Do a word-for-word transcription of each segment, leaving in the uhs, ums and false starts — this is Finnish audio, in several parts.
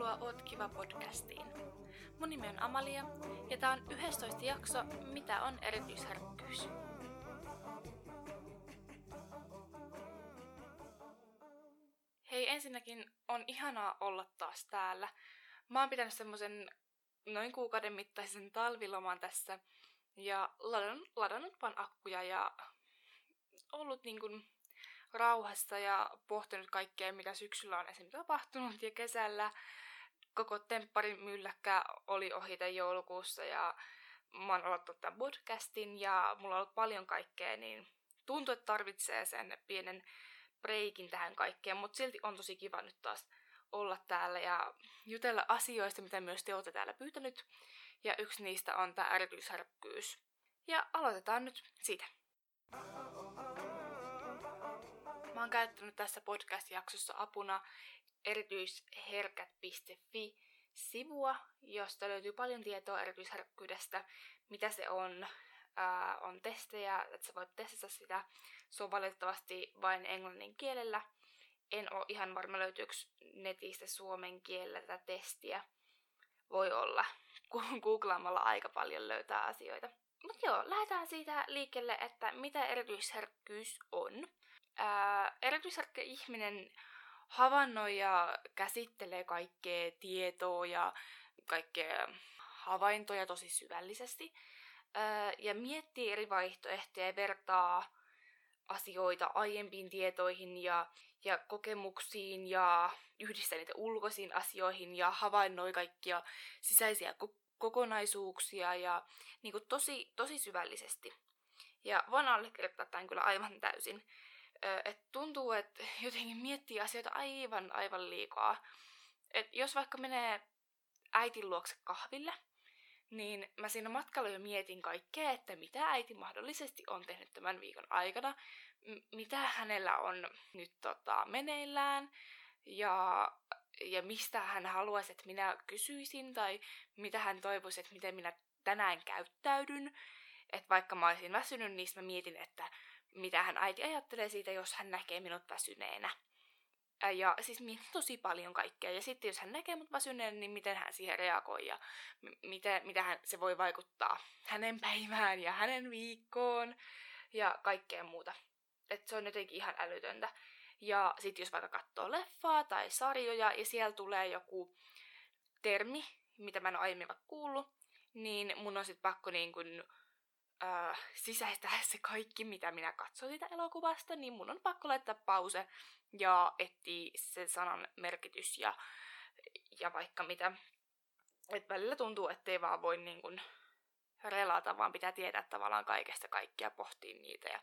Tervetuloa Oot kiva podcastiin. Mun nimi on Amalia ja tää on yhdestoista jakso Mitä on erityisherkkyys? Hei, ensinnäkin on ihanaa olla taas täällä. Mä oon pitänyt semmosen noin kuukauden mittaisen talviloman tässä ja ladannut, ladannut vaan akkuja ja ollut niin kun rauhassa ja pohtinut kaikkea, mitä syksyllä on esimerkiksi tapahtunut ja kesällä. Koko tempparin mylläkkä oli ohite joulukuussa ja mä oon aloittanut tämän podcastin ja mulla on ollut paljon kaikkea, niin tuntuu, että tarvitsee sen pienen breikin tähän kaikkeen, mutta silti on tosi kiva nyt taas olla täällä ja jutella asioista, mitä myös te olette täällä pyytänyt. Ja yksi niistä on tämä erityisherkkyys. Ja aloitetaan nyt siitä. Mä oon käyttänyt tässä podcast-jaksossa apuna erityisherkät piste fi-sivua, josta löytyy paljon tietoa erityisherkkyydestä, mitä se on, ää, on testejä, että sä voit testata sitä. Se on valitettavasti vain englannin kielellä. En oo ihan varma, löytyykö netistä suomen kielellä tätä testiä. Voi olla, kun googlaamalla aika paljon löytää asioita. Mut joo, lähdetään siitä liikkeelle, että mitä erityisherkkyys on. Ää, erityisherkkä ihminen havainnoi ja käsittelee kaikkea tietoa ja kaikkea havaintoja tosi syvällisesti. Ää, ja miettii eri vaihtoehtoja ja vertaa asioita aiempiin tietoihin ja, ja kokemuksiin ja yhdistää niitä ulkoisiin asioihin ja havainnoi kaikkia sisäisiä ko- kokonaisuuksia ja niin kuin tosi, tosi syvällisesti. Ja voin allekirjoittaa tämän kyllä aivan täysin. Et tuntuu, että jotenkin miettii asioita aivan, aivan liikaa. Et jos vaikka menee äitin luokse kahville, niin mä siinä matkalla jo mietin kaikkea, että mitä äiti mahdollisesti on tehnyt tämän viikon aikana, m- mitä hänellä on nyt tota, meneillään, ja, ja mistä hän haluaisi, että minä kysyisin, tai mitä hän toivoisi, että miten minä tänään käyttäydyn. Että vaikka mä olisin väsynyt, niin mä mietin, että mitä hän äiti ajattelee siitä, jos hän näkee minut väsyneenä. Ja siis mietin tosi paljon kaikkea. Ja sitten jos hän näkee mut väsyneenä, niin miten hän siihen reagoi ja m- mitä, mitä hän, se voi vaikuttaa hänen päivään ja hänen viikkoon ja kaikkea muuta. Et se on jotenkin ihan älytöntä. Ja sitten jos vaikka katsoo leffaa tai sarjoja ja siellä tulee joku termi, mitä mä en ole aiemmin vaikka kuullut, niin mun on sitten pakko niin kun Äh, sisäistää se kaikki, mitä minä katson siitä elokuvasta, niin mun on pakko laittaa pause ja etsiä sen sanan merkitys ja, ja vaikka mitä. Et välillä tuntuu, ettei vaan voi niin kun relata, vaan pitää tietää tavallaan kaikesta kaikkia, pohtia niitä ja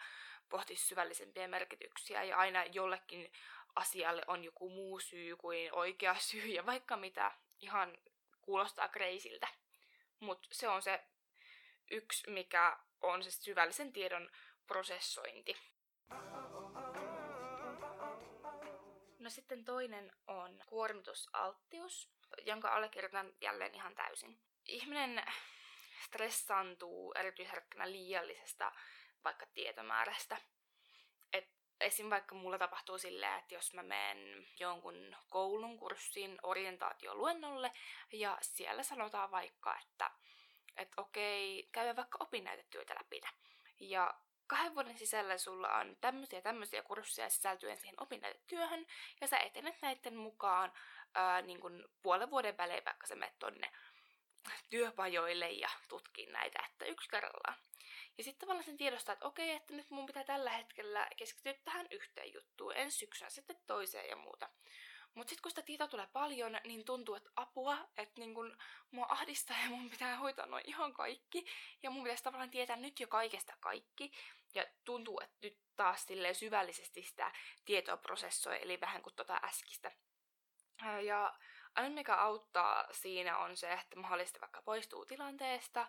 pohtia syvällisempiä merkityksiä ja aina jollekin asialle on joku muu syy kuin oikea syy ja vaikka mitä, ihan kuulostaa kreisiltä, mut se on se yksi, mikä on se syvällisen tiedon prosessointi. No sitten toinen on kuormitusalttius, jonka allekirjoitan jälleen ihan täysin. Ihminen stressaantuu erityisherkkänä liiallisesta vaikka tietomäärästä. Et esim. Vaikka mulla tapahtuu silleen, että jos mä menen jonkun koulun kurssin orientaatioluennolle ja siellä sanotaan vaikka, että että okei, käydään vaikka opinnäytetyötä läpi. Ja kahden vuoden sisällä sulla on tämmöisiä tämmöisiä kursseja sisältyen siihen opinnäytetyöhön, ja sä etenet näiden mukaan ää, niin kuin puolen vuoden välein, vaikka sä menet tonne työpajoille ja tutkin näitä, että yksi kerrallaan. Ja sitten tavallaan sen tiedostaa, että okei, että nyt mun pitää tällä hetkellä keskittyä tähän yhteen juttuun, ensi syksynä sitten toiseen ja muuta. Mutta sitten kun sitä tietoa tulee paljon, niin tuntuu, että apua, että niin kun mua ahdistaa ja mun pitää hoitaa noin ihan kaikki. Ja mun pitäisi tavallaan tietää nyt jo kaikesta kaikki. Ja tuntuu, että nyt taas silleen syvällisesti sitä tietoa prosessoi, eli vähän kuin tuota äskistä. Ja aina mikä auttaa siinä on se, että mahdollisesti vaikka poistuu tilanteesta,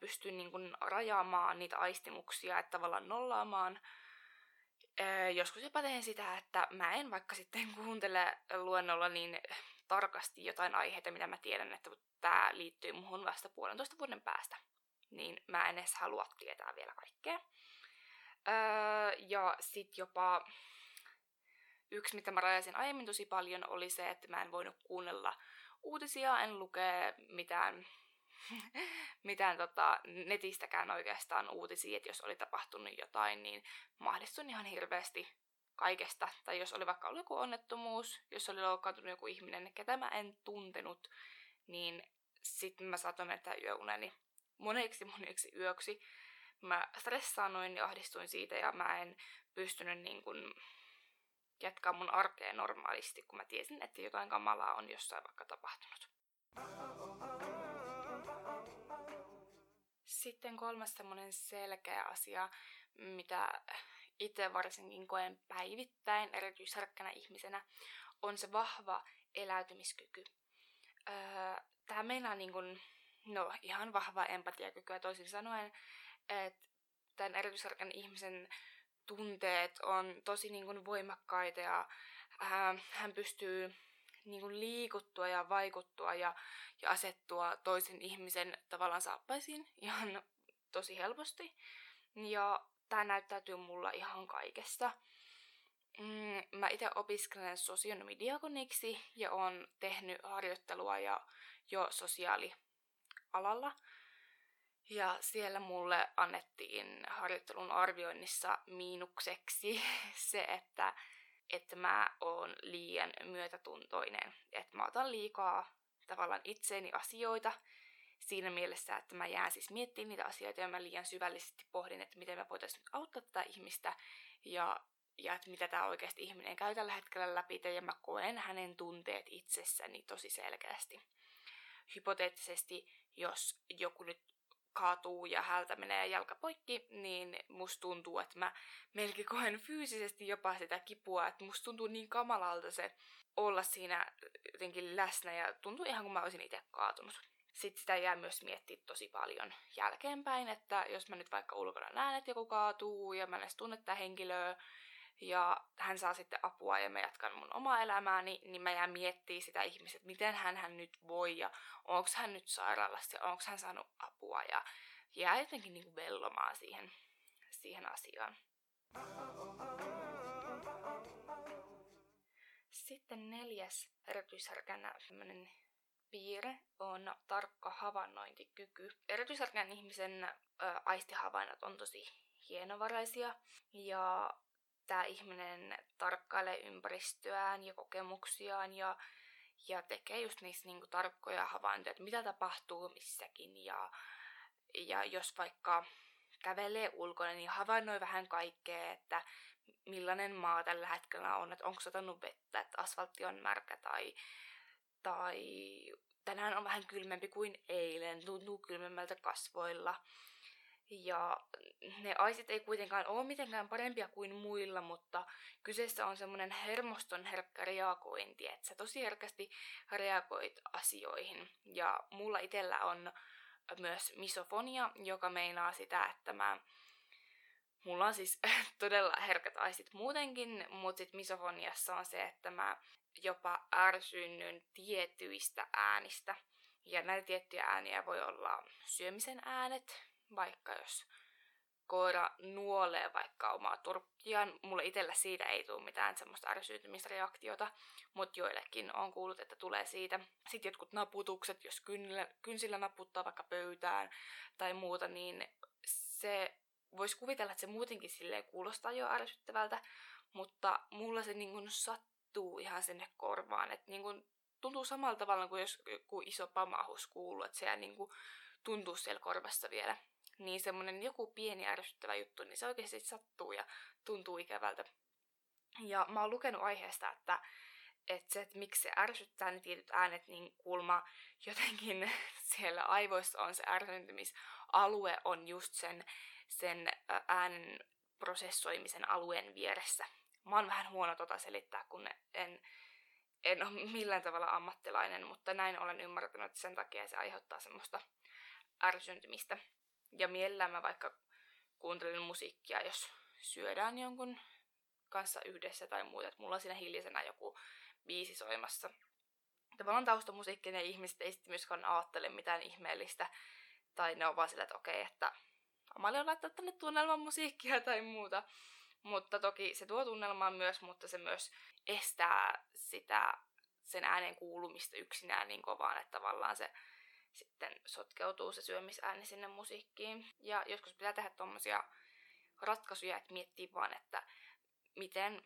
pystyy niin kun rajaamaan niitä aistimuksia, että tavallaan nollaamaan. Joskus jopa teen sitä, että mä en vaikka sitten kuuntele luennolla niin tarkasti jotain aiheita, mitä mä tiedän, että tää liittyy muhun vasta puolentoista vuoden päästä. Niin mä en edes halua tietää vielä kaikkea. Ja sit jopa Yksi, mitä mä rajasin aiemmin tosi paljon, oli se, että mä en voinut kuunnella uutisia, en lukea mitään, mitään tota, netistäkään oikeastaan uutisia, että jos oli tapahtunut jotain, niin mahdistuin ihan hirveästi kaikesta. Tai jos oli vaikka ollut joku onnettomuus, jos oli loukkaantunut joku ihminen, ketä mä en tuntenut, niin sitten mä saatoin menettää yöuneni moneksi moneksi yöksi. Mä stressaanoin ja ahdistuin siitä ja mä en pystynyt niin kun jatkaa mun arkea normaalisti, kun mä tiesin, että jotain kamalaa on jossain vaikka tapahtunut. Sitten kolmas semmoinen selkeä asia, mitä itse varsinkin koen päivittäin erityisherkkänä ihmisenä, on se vahva eläytymiskyky. Öö, tää meinaa niin kun, no, ihan vahvaa empatiakykyä toisin sanoen, että tämän erityisherkän ihmisen tunteet on tosi niin kuin voimakkaita ja ää, hän pystyy niin kuin liikuttua ja vaikuttua ja, ja asettua toisen ihmisen tavallaan saappaisiin ihan tosi helposti. Ja tämä näyttäytyy mulla ihan kaikessa. Mm, mä itse opiskelen sosionomidiakoniksi ja oon tehnyt harjoittelua ja jo sosiaalialalla. Ja siellä mulle annettiin harjoittelun arvioinnissa miinukseksi se, että, että mä oon liian myötätuntoinen. Että mä otan liikaa tavallaan itseeni asioita siinä mielessä, että mä jään siis miettimään niitä asioita ja mä liian syvällisesti pohdin, että miten mä voitaisiin auttaa tätä ihmistä ja, ja että mitä tää oikeasti ihminen käy tällä hetkellä läpi ja mä koen hänen tunteet itsessäni tosi selkeästi. Hypoteettisesti, jos joku nyt kaatuu ja hältä menee jalka poikki, niin musta tuntuu, että mä melkein koen fyysisesti jopa sitä kipua, että musta tuntuu niin kamalalta se olla siinä jotenkin läsnä ja tuntuu ihan kuin mä olisin itse kaatunut. Sitten sitä jää myös miettiä tosi paljon jälkeenpäin, että jos mä nyt vaikka ulkona näen, että joku kaatuu ja mä en edes tunne tätä henkilöä ja hän saa sitten apua ja mä jatkan mun omaa elämääni, niin mä jään miettimään sitä ihmistä, että miten hän, hän nyt voi ja onko hän nyt sairaalassa ja onko hän saanut apua ja jää jotenkin niin kuin vellomaan siihen, siihen asiaan. Sitten neljäs erityisherkänä tämmöinen piirre on tarkka havainnointikyky. Erityisherkän ihmisen ö, aistihavainnot on tosi hienovaraisia ja tämä ihminen tarkkailee ympäristöään ja kokemuksiaan ja, ja tekee just niissä niinku tarkkoja havaintoja, että mitä tapahtuu missäkin. Ja, ja jos vaikka kävelee ulkona, niin havainnoi vähän kaikkea, että millainen maa tällä hetkellä on, että onko satanut vettä, että asfaltti on märkä tai, tai tänään on vähän kylmempi kuin eilen, tuntuu kylmemmältä kasvoilla. Ja ne aistit ei kuitenkaan ole mitenkään parempia kuin muilla, mutta kyseessä on semmoinen hermoston herkkä reagointi, että sä tosi herkästi reagoit asioihin. Ja mulla itsellä on myös misofonia, joka meinaa sitä, että mä, mulla on siis todella herkät aistit muutenkin, mutta sit misofoniassa on se, että mä jopa ärsynnyn tietyistä äänistä. Ja näitä tiettyjä ääniä voi olla syömisen äänet. Vaikka jos koira nuolee vaikka omaa turkkiaan, mulle itsellä siitä ei tule mitään semmoista ärsyytymisreaktiota, mutta joillekin on kuullut, että tulee siitä. Sitten jotkut naputukset, jos kynsillä, kynsillä naputtaa vaikka pöytään tai muuta, niin se voisi kuvitella, että se muutenkin silleen kuulostaa jo ärsyttävältä, mutta mulla se niin kun sattuu ihan sinne korvaan. Et niin kun tuntuu samalla tavalla kuin jos joku iso pamahus kuuluu, että se ei niin kun tuntuu siellä korvassa vielä. Niin semmonen joku pieni ärsyttävä juttu, niin se oikeasti sattuu ja tuntuu ikävältä. Ja mä oon lukenut aiheesta, että, että se, että miksi se ärsyttää ne tietyt äänet, niin kulma jotenkin siellä aivoissa on se ärsyntymisalue on just sen, sen äänen prosessoimisen alueen vieressä. Mä oon vähän huono tota selittää, kun en, en ole millään tavalla ammattilainen, mutta näin olen ymmärtänyt, että sen takia se aiheuttaa semmoista ärsyntymistä. Ja mielellään mä vaikka kuuntelen musiikkia, jos syödään jonkun kanssa yhdessä tai muuta. Että mulla on siinä hiljaisenä joku biisi soimassa. Tavallaan taustamusiikkia ne ihmiset ei sitten myöskään ajattele mitään ihmeellistä. Tai ne on vaan sillä, että okei, että Amalia on laittanut tänne tunnelman musiikkia tai muuta. Mutta toki se tuo tunnelmaa myös, mutta se myös estää sitä sen äänen kuulumista yksinään niin kovaan, että tavallaan se sitten sotkeutuu se syömisääni sinne musiikkiin. Ja joskus pitää tehdä tommosia ratkaisuja, että miettii vaan, että miten,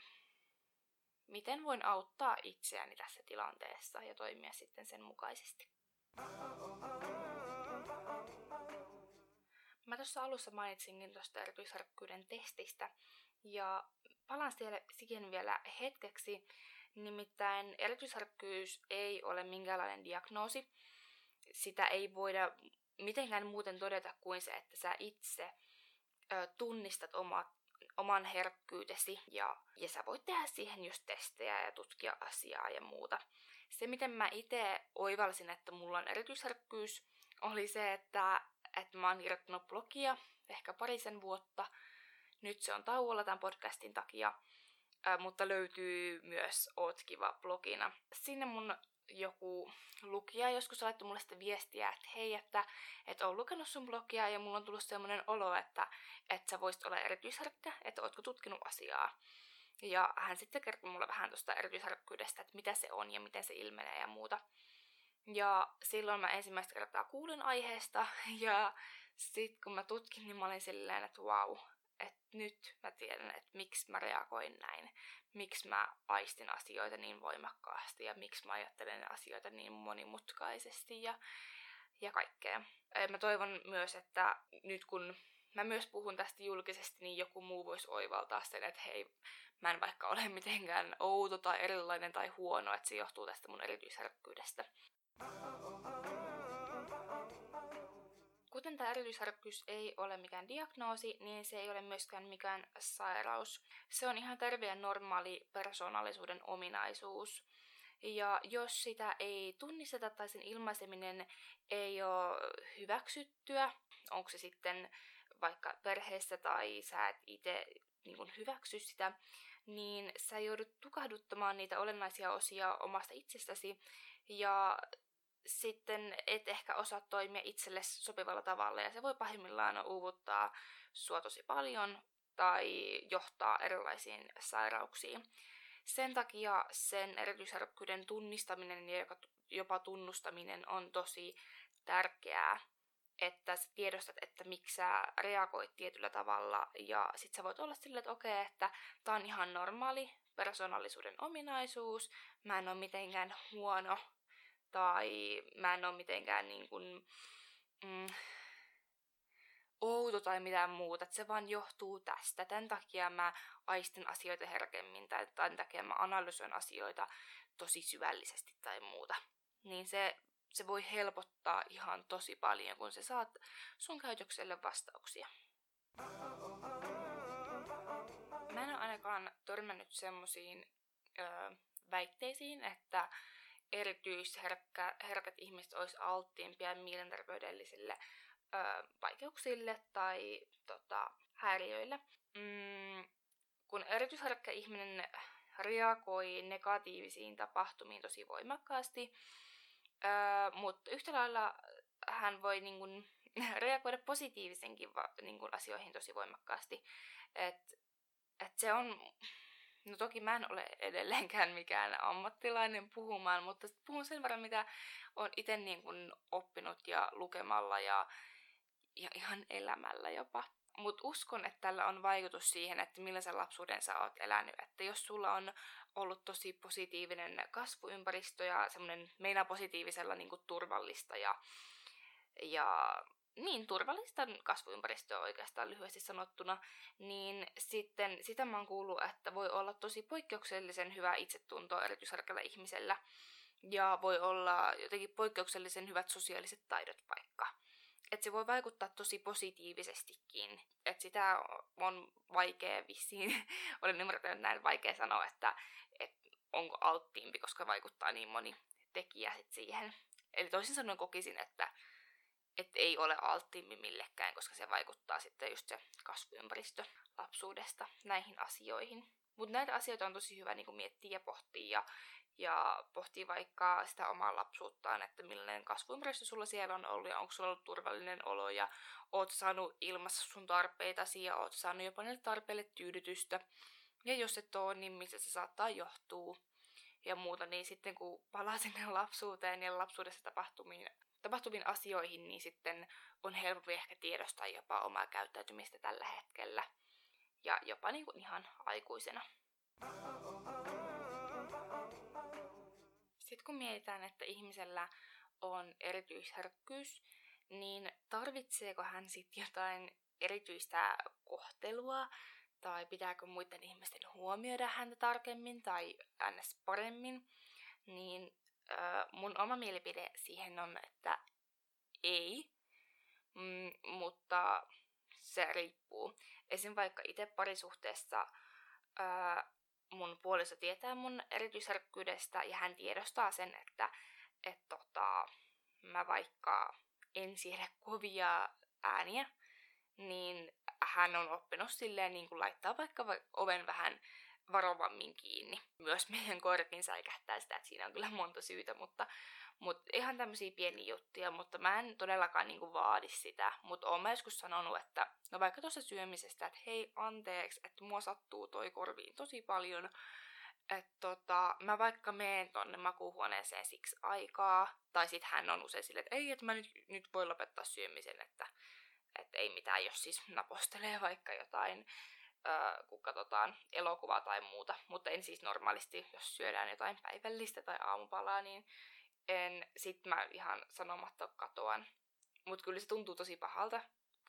miten voin auttaa itseäni tässä tilanteessa ja toimia sitten sen mukaisesti. Mä tuossa alussa mainitsinkin tuosta erityisherkkyyden testistä ja palaan siihen vielä hetkeksi. Nimittäin erityisherkkyys ei ole minkäänlainen diagnoosi. Sitä ei voida mitenkään muuten todeta kuin se, että sä itse ö, tunnistat oma, oman herkkyytesi ja, ja sä voit tehdä siihen just testejä ja tutkia asiaa ja muuta. Se, miten mä itse oivalsin, että mulla on erityisherkkyys, oli se, että että mä oon kirjoittanut blogia ehkä parisen vuotta. Nyt se on tauolla tämän podcastin takia, mutta löytyy myös Oot kiva blogina. Sinne mun joku lukija joskus laittoi mulle sitä viestiä, että hei, että, että oon lukenut sun blogia ja mulla on tullut semmoinen olo, että, että sä voisit olla erityisherkkä, että ootko tutkinut asiaa. Ja hän sitten kertoi mulle vähän tuosta erityisherkkyydestä, että mitä se on ja miten se ilmenee ja muuta. Ja silloin mä ensimmäistä kertaa kuulin aiheesta ja sit kun mä tutkin, niin mä olin silleen, että vau, wow, että nyt mä tiedän, että miksi mä reagoin näin, miksi mä aistin asioita niin voimakkaasti ja miksi mä ajattelen asioita niin monimutkaisesti ja, ja kaikkea. Mä toivon myös, että nyt kun mä myös puhun tästä julkisesti, niin joku muu voisi oivaltaa sen, että hei, mä en vaikka ole mitenkään outo tai erilainen tai huono, että se johtuu tästä mun erityisherkkyydestä. Kuten tämä erityisherkkyys ei ole mikään diagnoosi, niin se ei ole myöskään mikään sairaus. Se on ihan terve ja normaali persoonallisuuden ominaisuus. Ja jos sitä ei tunnisteta tai sen ilmaiseminen ei ole hyväksyttyä, onko se sitten vaikka perheessä tai sä et itse niin kun hyväksy sitä, niin sä joudut tukahduttamaan niitä olennaisia osia omasta itsestäsi ja sitten et ehkä osaa toimia itsellesi sopivalla tavalla ja se voi pahimmillaan uuvuttaa sua tosi paljon tai johtaa erilaisiin sairauksiin. Sen takia sen erityisherkkyyden tunnistaminen ja jopa tunnustaminen on tosi tärkeää, että sä tiedostat, että miksi sä reagoit tietyllä tavalla ja sit sä voit olla silleen, että okei, että tää on ihan normaali persoonallisuuden ominaisuus, mä en oo mitenkään huono. Tai mä en ole mitenkään niin kuin, mm, outo tai mitään muuta. Että se vaan johtuu tästä. Tämän takia mä aistin asioita herkemmin tai tämän takia mä analysoin asioita tosi syvällisesti tai muuta. Niin se, se voi helpottaa ihan tosi paljon, kun sä saat sun käytökselle vastauksia. Mä en ole ainakaan törmännyt semmoisiin öö, väitteisiin, että erityisherkät ihmiset olisi alttiimpia mielenterveydellisille ö, vaikeuksille tai tota, häiriöille. Mm, kun erityisherkkä ihminen reagoi negatiivisiin tapahtumiin tosi voimakkaasti, ö, mutta yhtä lailla hän voi niin kun, reagoida positiivisenkin niin kun, asioihin tosi voimakkaasti. Et, et se on... No toki mä en ole edelleenkään mikään ammattilainen puhumaan, mutta puhun sen verran, mitä olen itse niin kuin oppinut ja lukemalla ja, ja ihan elämällä jopa. Mutta uskon, että tällä on vaikutus siihen, että millaisen lapsuuden sä oot elänyt. Että jos sulla on ollut tosi positiivinen kasvuympäristö ja semmoinen meina positiivisella niin kuin turvallista ja... ja niin turvallista kasvuympäristöä oikeastaan lyhyesti sanottuna, niin sitten sitä mä oon kuullut, että voi olla tosi poikkeuksellisen hyvä itsetunto erityisherkällä ihmisellä ja voi olla jotenkin poikkeuksellisen hyvät sosiaaliset taidot vaikka. Että se voi vaikuttaa tosi positiivisestikin. Että sitä on vaikea vissiin, olen ymmärtänyt näin, vaikea sanoa, että, että onko alttiimpi, koska vaikuttaa niin moni tekijä sit siihen. Eli toisin sanoen kokisin, että Että ei ole alttiimpi millekään, koska se vaikuttaa sitten just se kasvuympäristö lapsuudesta näihin asioihin. Mutta näitä asioita on tosi hyvä niinku miettiä ja pohtia ja, ja pohtii vaikka sitä omaa lapsuuttaan, että millainen kasvuympäristö sulla siellä on ollut ja onko sulla ollut turvallinen olo ja oot saanut ilmassa sun tarpeitasi ja oot saanut jopa niille tarpeille tyydytystä. Ja jos et ole, niin mistä se saattaa johtua ja muuta, niin sitten kun palaa sinne lapsuuteen ja lapsuudessa tapahtumiin, tapahtuviin asioihin, niin sitten on helpompi ehkä tiedostaa jopa omaa käyttäytymistä tällä hetkellä ja jopa niin kuin ihan aikuisena. Sitten kun mietitään, että ihmisellä on erityisherkkyys, niin tarvitseeko hän sitten jotain erityistä kohtelua tai pitääkö muiden ihmisten huomioida häntä tarkemmin tai ns. Paremmin, niin äh, mun oma mielipide siihen on, että ei, mm, mutta se riippuu. Esim. Vaikka itse parisuhteessa äh, mun puoliso tietää mun erityisherkkyydestä ja hän tiedostaa sen, että et tota, mä vaikka en siedä kovia ääniä, niin hän on oppinut silleen niin kuin laittaa vaikka oven vähän varovammin kiinni. Myös meidän koirakin säikähtää sitä, että siinä on kyllä monta syytä, mutta, mutta ihan tämmöisiä pieniä juttuja, mutta mä en todellakaan niin kuin vaadi sitä. Mutta oon mä joskus sanonut, että no vaikka tuossa syömisestä, että hei anteeksi, että mua sattuu toi korviin tosi paljon, että tota, mä vaikka menen tonne makuuhuoneeseen siksi aikaa, tai sit hän on usein silleen, että ei, että mä nyt, nyt voi lopettaa syömisen, että Että ei mitään, jos siis napostelee vaikka jotain, äh, kun katsotaan elokuvaa tai muuta. Mutta en siis normaalisti, jos syödään jotain päivällistä tai aamupalaa, niin en, sit mä ihan sanomatta katoan. Mut kyllä se tuntuu tosi pahalta,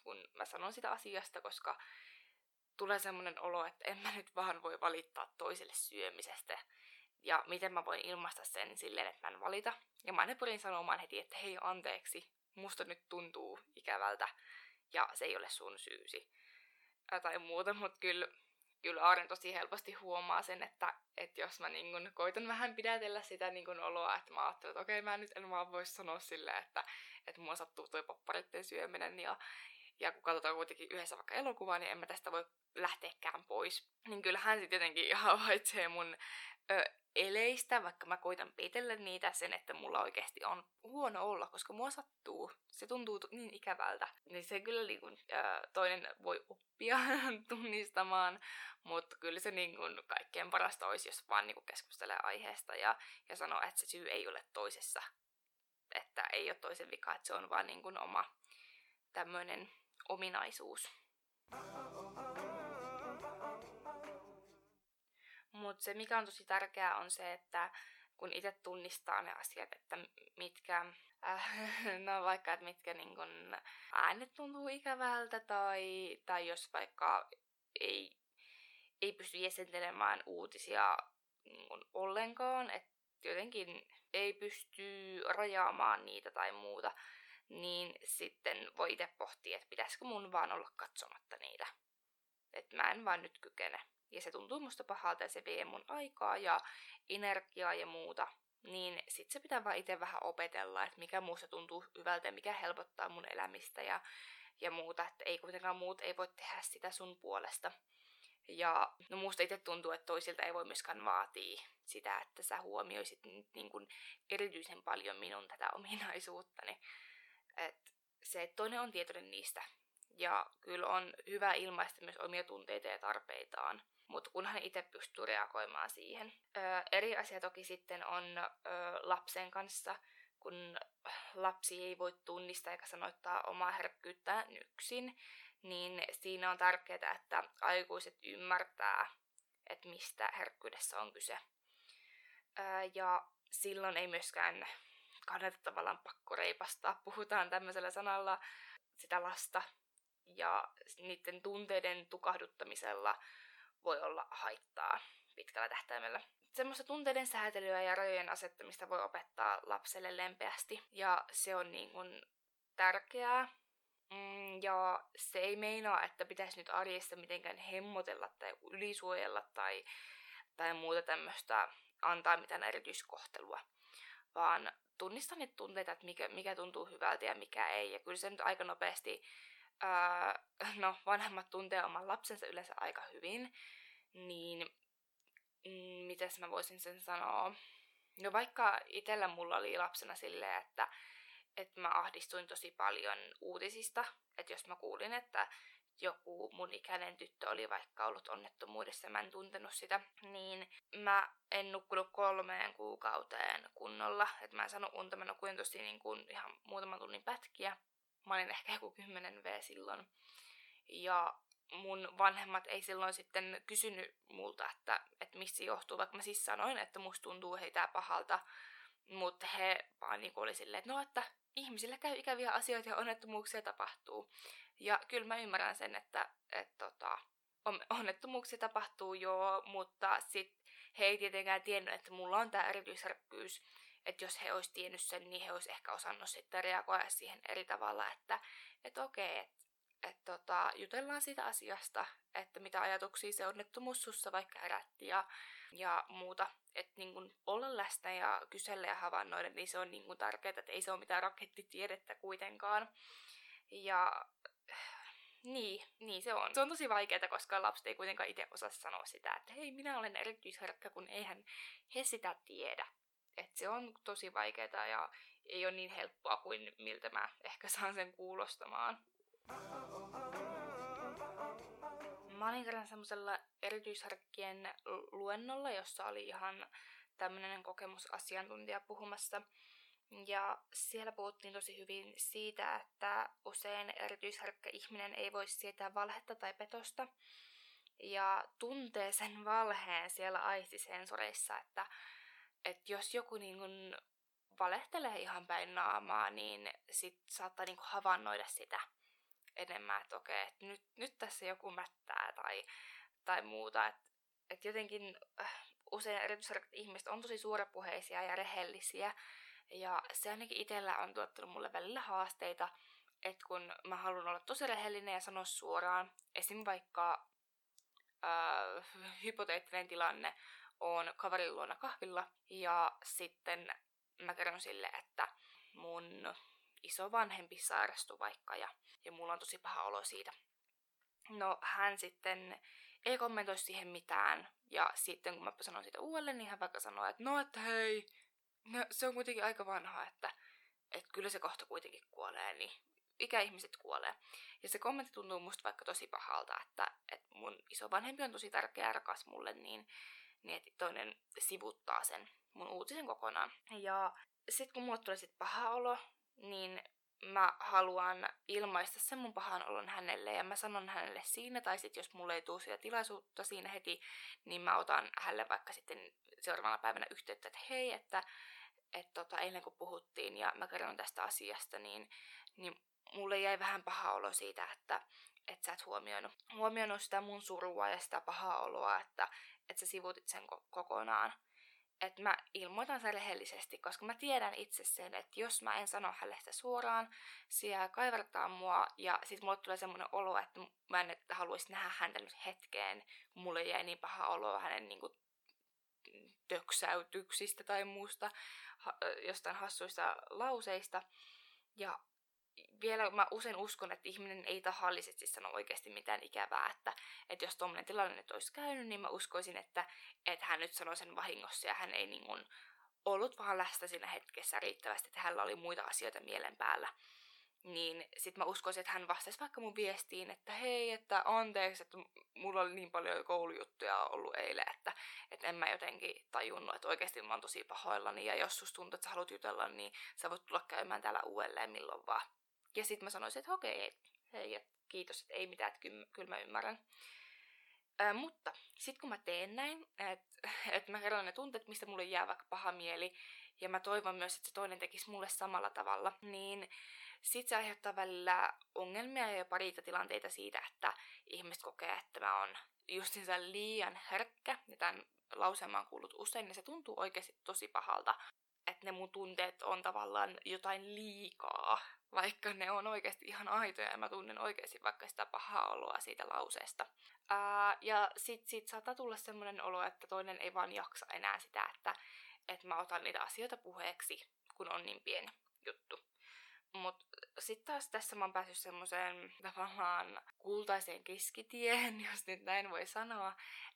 kun mä sanon sitä asiasta, koska tulee semmonen olo, että en mä nyt vaan voi valittaa toiselle syömisestä. Ja miten mä voin ilmaista sen silleen, että mä en valita. Ja mä aina pyrin sanomaan heti, että hei anteeksi, musta nyt tuntuu ikävältä. Ja se ei ole sun syysi Ä, tai muuta, mutta kyllä, kyllä Aaren tosi helposti huomaa sen, että et jos mä niin kun koitan vähän pidätellä sitä niin kun oloa, että mä ajattelen, että okei, okay, mä nyt en vaan voi sanoa sillä, että, että mua sattuu toi popparitten syöminen ja, ja kun katsotaan kuitenkin yhdessä vaikka elokuvaa, niin en mä tästä voi lähteäkään pois. Niin kyllähän sitten jotenkin havaitsee mun ö, eleistä, vaikka mä koitan peitellä niitä sen, että mulla oikeesti on huono olla, koska mua sattuu. Se tuntuu niin ikävältä. Niin se kyllä niin kun, ää, toinen voi oppia tunnistamaan, mutta kyllä se niin kun, kaikkein parasta olisi, jos vaan niin kun keskustelee aiheesta ja, ja sanoo, että se syy ei ole toisessa. Että ei ole toisen vika, että se on vaan niin kun oma tämmöinen ominaisuus. Mutta se, mikä on tosi tärkeää, on se, että kun itse tunnistaa ne asiat, että mitkä, äh, no vaikka, että mitkä niin kun äänet tuntuu ikävältä, tai, tai jos vaikka ei, ei pysty jäsentelemään uutisia niin kun ollenkaan, että jotenkin ei pysty rajaamaan niitä tai muuta, niin sitten voi itse pohtia, että pitäisikö mun vaan olla katsomatta niitä. Että mä en vaan nyt kykene. Ja se tuntuu musta pahalta ja se vie mun aikaa ja energiaa ja muuta. Niin sit se pitää vaan itse vähän opetella, että mikä muusta tuntuu hyvältä ja mikä helpottaa mun elämistä ja, ja muuta. Että ei kuitenkaan muut ei voi tehdä sitä sun puolesta. Ja no musta itse tuntuu, että toisilta ei voi myöskään vaatia sitä, että sä huomioisit niin kuin erityisen paljon minun tätä ominaisuuttani. Että se, että toinen on tietoinen niistä. Ja kyllä on hyvä ilmaista myös omia tunteita ja tarpeitaan, mutta kunhan itse pystyy reagoimaan siihen. Öö, eri asia toki sitten on öö, lapsen kanssa, kun lapsi ei voi tunnistaa eikä sanoittaa omaa herkkyyttään yksin, niin siinä on tärkeää, että aikuiset ymmärtää, että mistä herkkyydessä on kyse. Öö, ja silloin ei myöskään kannata tavallaan pakko reipastaa, puhutaan tämmöisellä sanalla sitä lasta. Ja niiden tunteiden tukahduttamisella voi olla haittaa pitkällä tähtäimellä. Semmoista tunteiden säätelyä ja rajojen asettamista voi opettaa lapselle lempeästi. Ja se on niin kuin tärkeää. Ja se ei meinaa, että pitäisi nyt arjessa mitenkään hemmotella tai ylisuojella tai, tai muuta tämmöistä antaa mitään erityiskohtelua. Vaan tunnista niitä tunteita, että mikä, mikä tuntuu hyvältä ja mikä ei. Ja kyllä se nyt aika nopeasti... Öö, no, vanhemmat tuntee oman lapsensa yleensä aika hyvin, niin mitäs mä voisin sen sanoa? No vaikka itsellä mulla oli lapsena silleen, että, että mä ahdistuin tosi paljon uutisista. Että jos mä kuulin, että joku mun ikäinen tyttö oli vaikka ollut onnettomuudessa ja mä en tuntenut sitä, niin mä en nukkunut kolmeen kuukauteen kunnolla. Että mä en saanut unta, mä nukuin tosi niin kuin ihan muutaman tunnin pätkiä. Mä olin ehkä joku kymmenen vuotta silloin. Ja mun vanhemmat ei silloin sitten kysynyt multa, että, että mistä johtuu, vaikka mä siis sanoin, että musta tuntuu heitä pahalta. Mutta he vaan niin kuin oli silleen, että no, että ihmisillä käy ikäviä asioita ja onnettomuuksia tapahtuu. Ja kyllä mä ymmärrän sen, että, että, että onnettomuuksia tapahtuu joo, mutta sit he ei tietenkään tiennyt, että mulla on tää erityisherkkyys. Että jos he olisi tiennyt sen, niin he olisi ehkä osannut sitten reagoida siihen eri tavalla, että, että okei, että Että tota, jutellaan siitä asiasta, että mitä ajatuksia se onnettomuus sussa vaikka herätti ja, ja muuta. Että niin olla läsnä ja kysellä ja havainnoida, niin se on niin tärkeää, että ei se ole mitään rakettitiedettä kuitenkaan. Ja niin, niin se on. Se on tosi vaikeaa, koska lapset ei kuitenkaan itse osaa sanoa sitä, että hei, minä olen erityisherkkä, kun eihän he sitä tiedä. Että se on tosi vaikeaa ja ei ole niin helppoa kuin miltä mä ehkä saan sen kuulostamaan. Mä olin kerran semmoisella erityisherkkien luennolla, jossa oli ihan tämmöinen kokemusasiantuntija puhumassa. Ja siellä puhuttiin tosi hyvin siitä, että usein erityisherkkä ihminen ei voi sietää valhetta tai petosta. Ja tuntee sen valheen siellä aistisensoreissa, että, että jos joku niin kun valehtelee ihan päin naamaa, niin sit saattaa niin kun havainnoida sitä enemmän, että okei, että nyt, nyt tässä joku mättää tai, tai muuta. Että et jotenkin äh, usein erityisherkät ihmiset on tosi suorapuheisia ja rehellisiä. Ja se ainakin itsellä on tuottanut mulle välillä haasteita, että kun mä haluan olla tosi rehellinen ja sanoa suoraan, esim. Vaikka äh, hypoteettinen tilanne on kaverin luona kahvilla ja sitten mä kerron sille, että mun iso vanhempi sairastui vaikka ja, ja mulla on tosi paha olo siitä. No hän sitten ei kommentoi siihen mitään ja sitten kun mä sanon siitä uudelleen, niin hän vaikka sanoo, että no että hei, no, se on kuitenkin aika vanhaa, että, että kyllä se kohta kuitenkin kuolee, niin ikäihmiset kuolee. Ja se kommentti tuntuu musta vaikka tosi pahalta, että, että mun iso vanhempi on tosi tärkeä ja rakas mulle, niin, niin että toinen sivuttaa sen mun uutisen kokonaan. Ja sit kun mulle tulee sit paha olo, niin mä haluan ilmaista sen mun pahan olon hänelle ja mä sanon hänelle siinä, tai sit jos mulle ei tule sitä tilaisuutta siinä heti, niin mä otan hänelle vaikka sitten seuraavana päivänä yhteyttä, että hei, että et tota, eilen kun puhuttiin ja mä kerron tästä asiasta, niin, niin mulle jäi vähän paha olo siitä, että et sä et huomioinut, huomioinut sitä mun surua ja sitä pahaa oloa, että et sä sivutit sen ko- kokonaan. Että mä ilmoitan sen rehellisesti, koska mä tiedän itse sen, että jos mä en sano hänelle sitä suoraan, se jää kaivertaa mua ja sit mulle tulee semmoinen olo, että mä en haluaisi nähdä häntä nyt hetkeen, kun mulle jäi niin paha olo hänen niinku töksäytyksistä tai muusta, jostain hassuista lauseista. Ja vielä mä usein uskon, että ihminen ei tahallisesti sano oikeasti mitään ikävää, että, että jos tommoinen tilanne nyt olisi käynyt, niin mä uskoisin, että, että hän nyt sanoi sen vahingossa ja hän ei niin kuin ollut vaan läsnä siinä hetkessä riittävästi, että hänellä oli muita asioita mielen päällä. Niin sit mä uskoisin, että hän vastasi vaikka mun viestiin, että hei, että anteeksi, että mulla oli niin paljon koulujuttuja ollut eilen, että, että en mä jotenkin tajunnut, että oikeesti mä oon tosi pahoillani ja jos susta tuntuu, että sä haluat jutella, niin sä voit tulla käymään täällä uudelleen milloin vaan. Ja sit mä sanoisin, että okei, hei, kiitos, että ei mitään, että kyllä mä ymmärrän. Ää, mutta sit kun mä teen näin, että et mä kerron ne tunteet, mistä mulle jää vaikka paha mieli, ja mä toivon myös, että se toinen tekisi mulle samalla tavalla, niin sit se aiheuttaa välillä ongelmia ja parita tilanteita siitä, että ihmiset kokee, että mä oon justiinsa liian herkkä, ja tämän lauseen mä oon kuullut usein, ja se tuntuu oikeasti tosi pahalta, että ne mun tunteet on tavallaan jotain liikaa, vaikka ne on oikeasti ihan aitoja ja mä tunnen oikeasti vaikka sitä pahaa oloa siitä lauseesta. Ää, ja sit, sit saattaa tulla semmoinen olo, että toinen ei vaan jaksa enää sitä, että, että mä otan niitä asioita puheeksi, kun on niin pieni juttu. Mut sitten taas tässä mä oon päässyt semmoiseen tavallaan kultaiseen keskitiehen, jos nyt näin voi sanoa,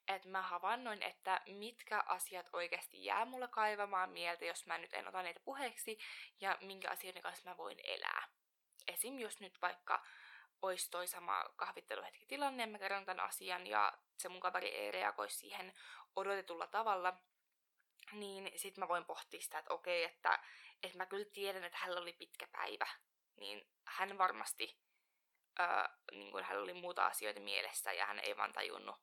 että mä havainnoin, että mitkä asiat oikeasti jää mulla kaivamaan mieltä, jos mä nyt en ota niitä puheeksi, ja minkä asioiden kanssa mä voin elää. Esim. Jos nyt vaikka ois toi sama kahvitteluhetki tilanne, mä kerron tämän asian, ja se mun kaveri ei reagoisi siihen odotetulla tavalla, niin sit mä voin pohtia sitä, että okei, että, että mä kyllä tiedän, että hänellä oli pitkä päivä. Niin hän varmasti, öö, niin kun hänellä oli muuta asioita mielessä ja hän ei vaan tajunnut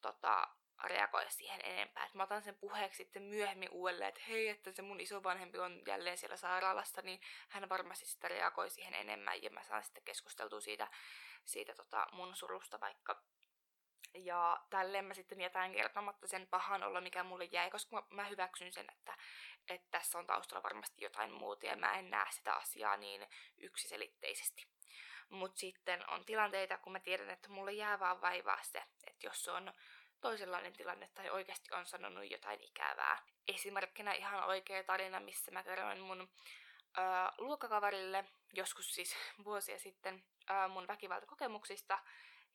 tota, reagoida siihen enempää. Et mä otan sen puheeksi sitten myöhemmin uudelleen, että hei, että se mun isovanhempi on jälleen siellä sairaalassa, niin hän varmasti sitä reagoi siihen enemmän ja mä saan sitten keskusteltua siitä, siitä tota, mun surusta vaikka. Ja tälleen mä sitten jätän kertomatta sen pahan olla, mikä mulle jäi, koska mä hyväksyn sen, että, että tässä on taustalla varmasti jotain muuta ja mä en näe sitä asiaa niin yksiselitteisesti. Mut sitten on tilanteita, kun mä tiedän, että mulle jää vaan vaivaa se, että jos on toisenlainen tilanne tai oikeasti on sanonut jotain ikävää. Esimerkkinä ihan oikea tarina, missä mä kerroin mun ö, luokkakaverille joskus siis vuosia sitten ö, mun väkivaltakokemuksista.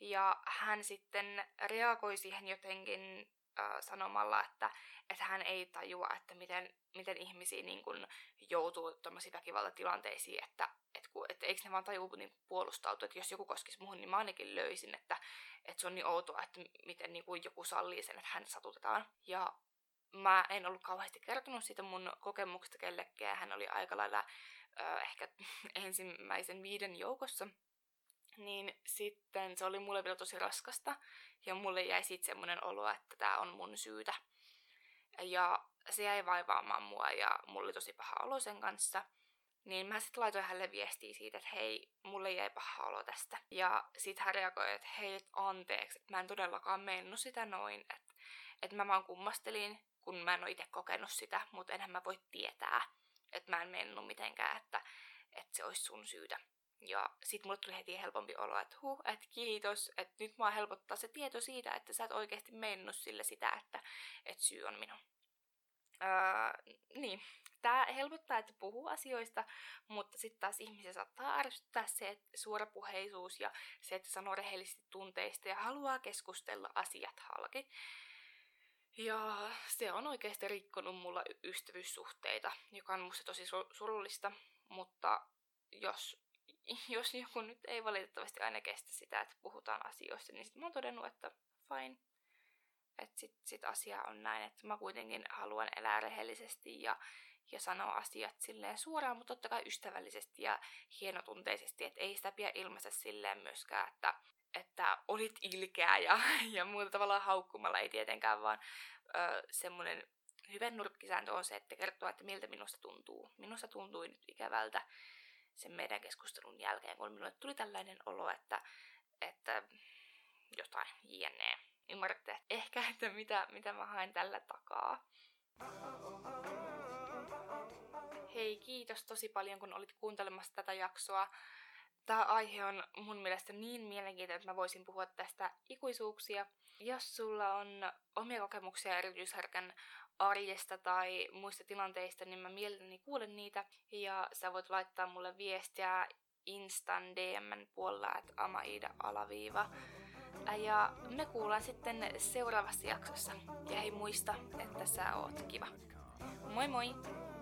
Ja hän sitten reagoi siihen jotenkin äh, sanomalla, että, että hän ei tajua, että miten, miten ihmisiä niin kun joutuu tuollaisiin väkivaltatilanteisiin, että et, et, eikö ne vaan tajua niin puolustautua, että jos joku koskisi muuhun, niin mä ainakin löysin, että et se on niin outoa, että miten niin kun joku sallii sen, että hän satutetaan. Ja mä en ollut kauheasti kertonut siitä mun kokemuksesta kellekään, hän oli aika lailla äh, ehkä ensimmäisen viiden joukossa. Niin sitten se oli mulle vielä tosi raskasta ja mulle jäi sitten semmoinen olo, että tää on mun syytä. Ja se jäi vaivaamaan mua ja mulla oli tosi paha olo sen kanssa. Niin mä sitten laitoin hänelle viestiä siitä, että hei, mulle jäi paha olo tästä. Ja sit hän reagoi, että hei, et anteeksi, että mä en todellakaan mennyt sitä noin. Että et mä vaan kummastelin, kun mä en oo itse kokenut sitä, mutta enhän mä voi tietää, että mä en mennyt mitenkään, että, että se olisi sun syytä. Ja sit mulle tuli heti helpompi olo, että huh, että kiitos, että nyt mua helpottaa se tieto siitä, että sä et oikeesti mennyt sille sitä, että et syy on minun. Öö, niin, tää helpottaa, että puhuu asioista, mutta sit taas ihmisiä saattaa ärsyttää se, että suorapuheisuus ja se, että sanoo rehellisesti tunteista ja haluaa keskustella asiat halki. Ja se on oikeesti rikkonut mulla ystävyyssuhteita, joka on musta tosi surullista, mutta jos... Jos joku nyt ei valitettavasti aina kestä sitä, että puhutaan asioista, niin sit mä oon todennut, että fine. Että sit, sit asia on näin, että mä kuitenkin haluan elää rehellisesti ja, ja sanoa asiat silleen suoraan, mutta totta kai ystävällisesti ja hienotunteisesti. Että ei sitä pidä ilmaista silleen myöskään, että, että olit ilkeä ja, ja muuta tavallaan haukkumalla ei tietenkään, vaan ö, semmonen hyvän nurkkisääntö on se, että kertoo, että miltä minusta tuntuu. Minusta tuntui nyt ikävältä. Sen meidän keskustelun jälkeen, kun minulle tuli tällainen olo, että, että jotain jne. Ymmärrätte ehkä, että mitä, mitä mä haen tällä takaa. Hei, kiitos tosi paljon, kun olit kuuntelemassa tätä jaksoa. Tämä aihe on mun mielestä niin mielenkiintoinen, että mä voisin puhua tästä ikuisuuksia. Jos sulla on omia kokemuksia erityisherkän arjesta tai muista tilanteista, niin mä mielelläni kuulen niitä. Ja sä voit laittaa mulle viestiä Instan D M:n puolella, että amaida alaviiva. Ja me kuullaan sitten seuraavassa jaksossa. Ja hei, muista, että sä oot kiva. Moi moi!